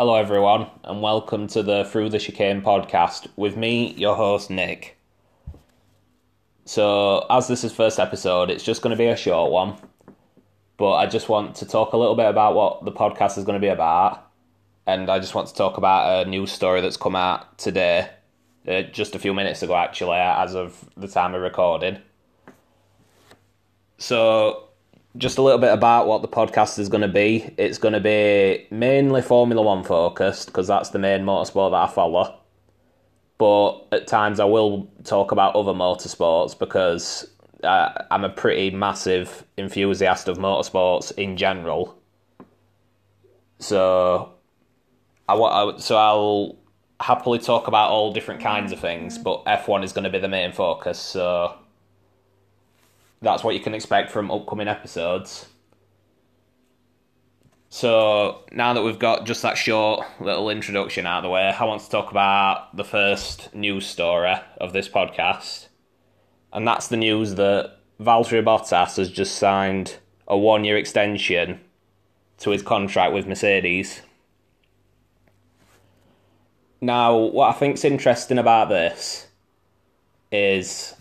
Hello everyone, and welcome to the Through the Chicane podcast with me, your host Nick. So, as this is first episode, it's just going to be a short one, but I just want to talk a little bit about what the podcast is going to be about, and I just want to talk about a news story that's come out today, just a few minutes ago actually, as of the time of recording. So, just a little bit about what the podcast is going to be. It's going to be mainly Formula One focused, because that's the main motorsport that I follow. But at times I will talk about other motorsports, because I'm a pretty massive enthusiast of motorsports in general. So I'll happily talk about all different kinds of things, but F1 is going to be the main focus, so that's what you can expect from upcoming episodes. So now that we've got just that short little introduction out of the way, I want to talk about the first news story of this podcast. And that's the news that Valtteri Bottas has just signed a 1-year extension to his contract with Mercedes. Now, what I think's interesting about this is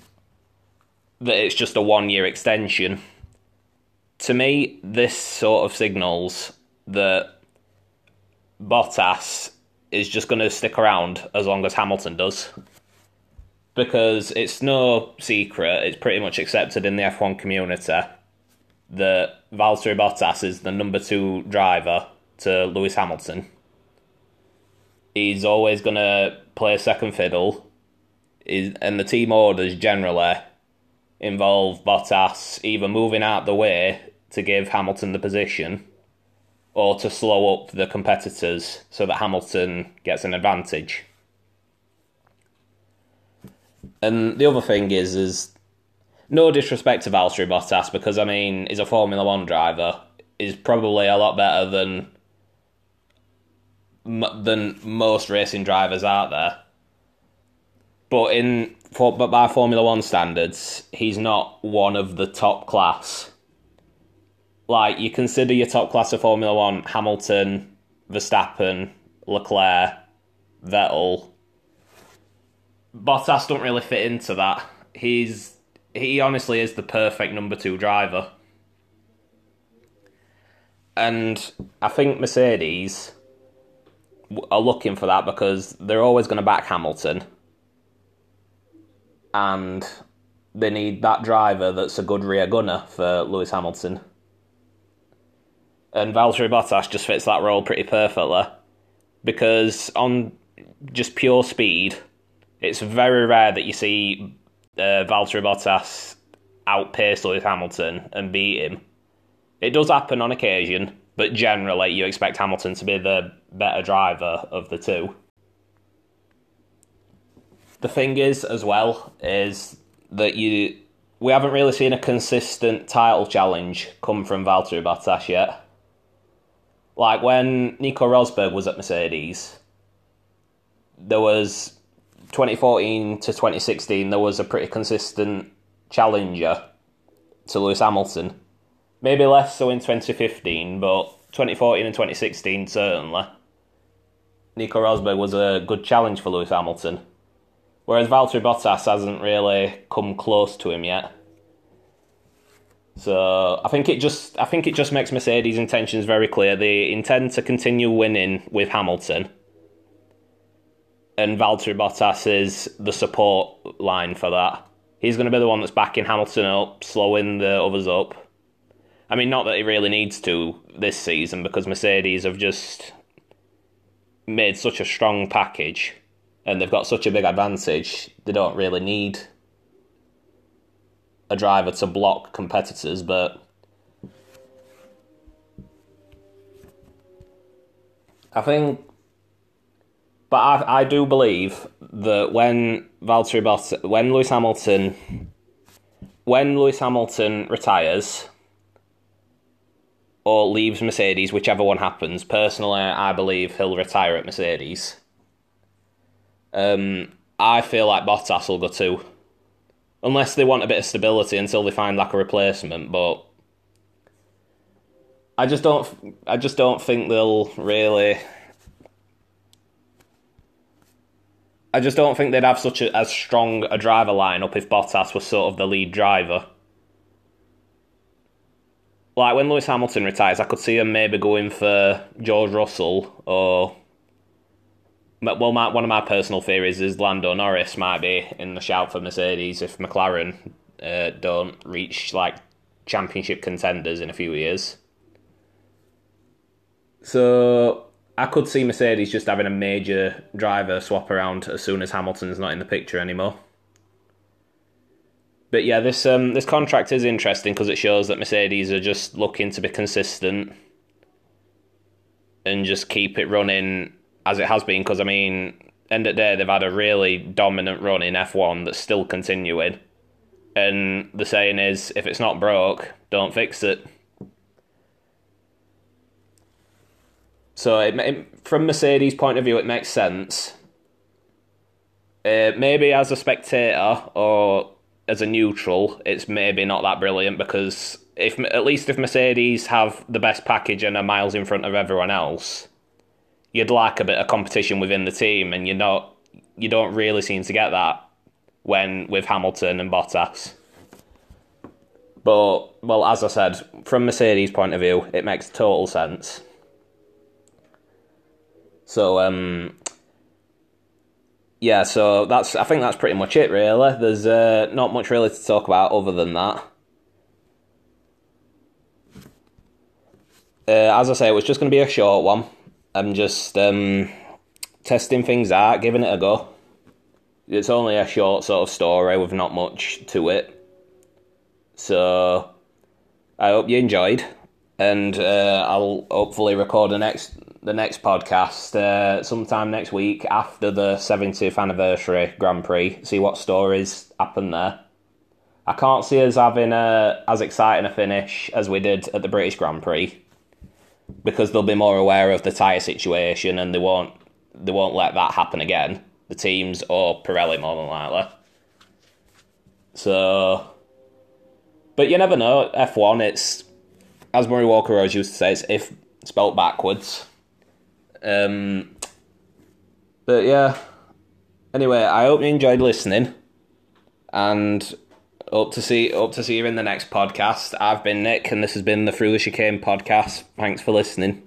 that it's just a 1-year extension. To me, this sort of signals that Bottas is just going to stick around as long as Hamilton does, because it's no secret, it's pretty much accepted in the F1 community that Valtteri Bottas is the number 2 driver to Lewis Hamilton. He's always going to play second fiddle, and the team orders generally involve Bottas either moving out the way to give Hamilton the position, or to slow up the competitors so that Hamilton gets an advantage. And the other thing is no disrespect to Valtteri Bottas, because I mean, he's a Formula One driver, he's probably a lot better than most racing drivers out there. But by Formula One standards, he's not one of the top class. Like, you consider your top class of Formula One Hamilton, Verstappen, Leclerc, Vettel. Bottas don't really fit into that. He honestly is the perfect number 2 driver. And I think Mercedes are looking for that, because they're always going to back Hamilton, and they need that driver that's a good rear gunner for Lewis Hamilton. And Valtteri Bottas just fits that role pretty perfectly, because on just pure speed, it's very rare that you see Valtteri Bottas outpace Lewis Hamilton and beat him. It does happen on occasion, but generally you expect Hamilton to be the better driver of the two. The thing is, as well, is that we haven't really seen a consistent title challenge come from Valtteri Bottas yet. Like, when Nico Rosberg was at Mercedes, there was 2014 to 2016, there was a pretty consistent challenger to Lewis Hamilton. Maybe less so in 2015, but 2014 and 2016, certainly, Nico Rosberg was a good challenge for Lewis Hamilton. Whereas Valtteri Bottas hasn't really come close to him yet. So I think it just makes Mercedes' intentions very clear. They intend to continue winning with Hamilton, and Valtteri Bottas is the support line for that. He's going to be the one that's backing Hamilton up, slowing the others up. I mean, not that he really needs to this season, because Mercedes have just made such a strong package, and they've got such a big advantage, they don't really need a driver to block competitors, but I do believe that when Lewis Hamilton retires or leaves Mercedes, whichever one happens, personally I believe he'll retire at Mercedes. I feel like Bottas will go too, unless they want a bit of stability until they find like a replacement. But I just don't think they'll really I just don't think they'd have such a, as strong a driver lineup if Bottas was sort of the lead driver. Like, when Lewis Hamilton retires, I could see him maybe going for George Russell or... Well, one of my personal theories is Lando Norris might be in the shout for Mercedes if McLaren don't reach, like, championship contenders in a few years. So, I could see Mercedes just having a major driver swap around as soon as Hamilton's not in the picture anymore. But yeah, this contract is interesting because it shows that Mercedes are just looking to be consistent and just keep it running as it has been. Because, I mean, end of the day, they've had a really dominant run in F1 that's still continuing. And the saying is, if it's not broke, don't fix it. So from Mercedes' point of view, it makes sense. Maybe as a spectator or... as a neutral, it's maybe not that brilliant because at least if Mercedes have the best package and are miles in front of everyone else, you'd like a bit of competition within the team, and you don't really seem to get that when with Hamilton and Bottas. But, well, as I said, from Mercedes' point of view, it makes total sense. So, yeah, so I think that's pretty much it, really. There's not much really to talk about other than that. As I say, it was just going to be a short one. I'm just testing things out, giving it a go. It's only a short sort of story with not much to it. So I hope you enjoyed. And I'll hopefully record the next podcast sometime next week after the 70th anniversary Grand Prix. See what stories happen there. I can't see us having as exciting a finish as we did at the British Grand Prix because they'll be more aware of the tyre situation and they won't let that happen again. The teams or Pirelli more than likely. So, but you never know. F1, it's, as Murray Walker always used to say, it's if spelt backwards. But yeah, anyway, I hope you enjoyed listening and hope to see you in the next podcast. I've been Nick and this has been the Through the Chicane podcast. Thanks for listening.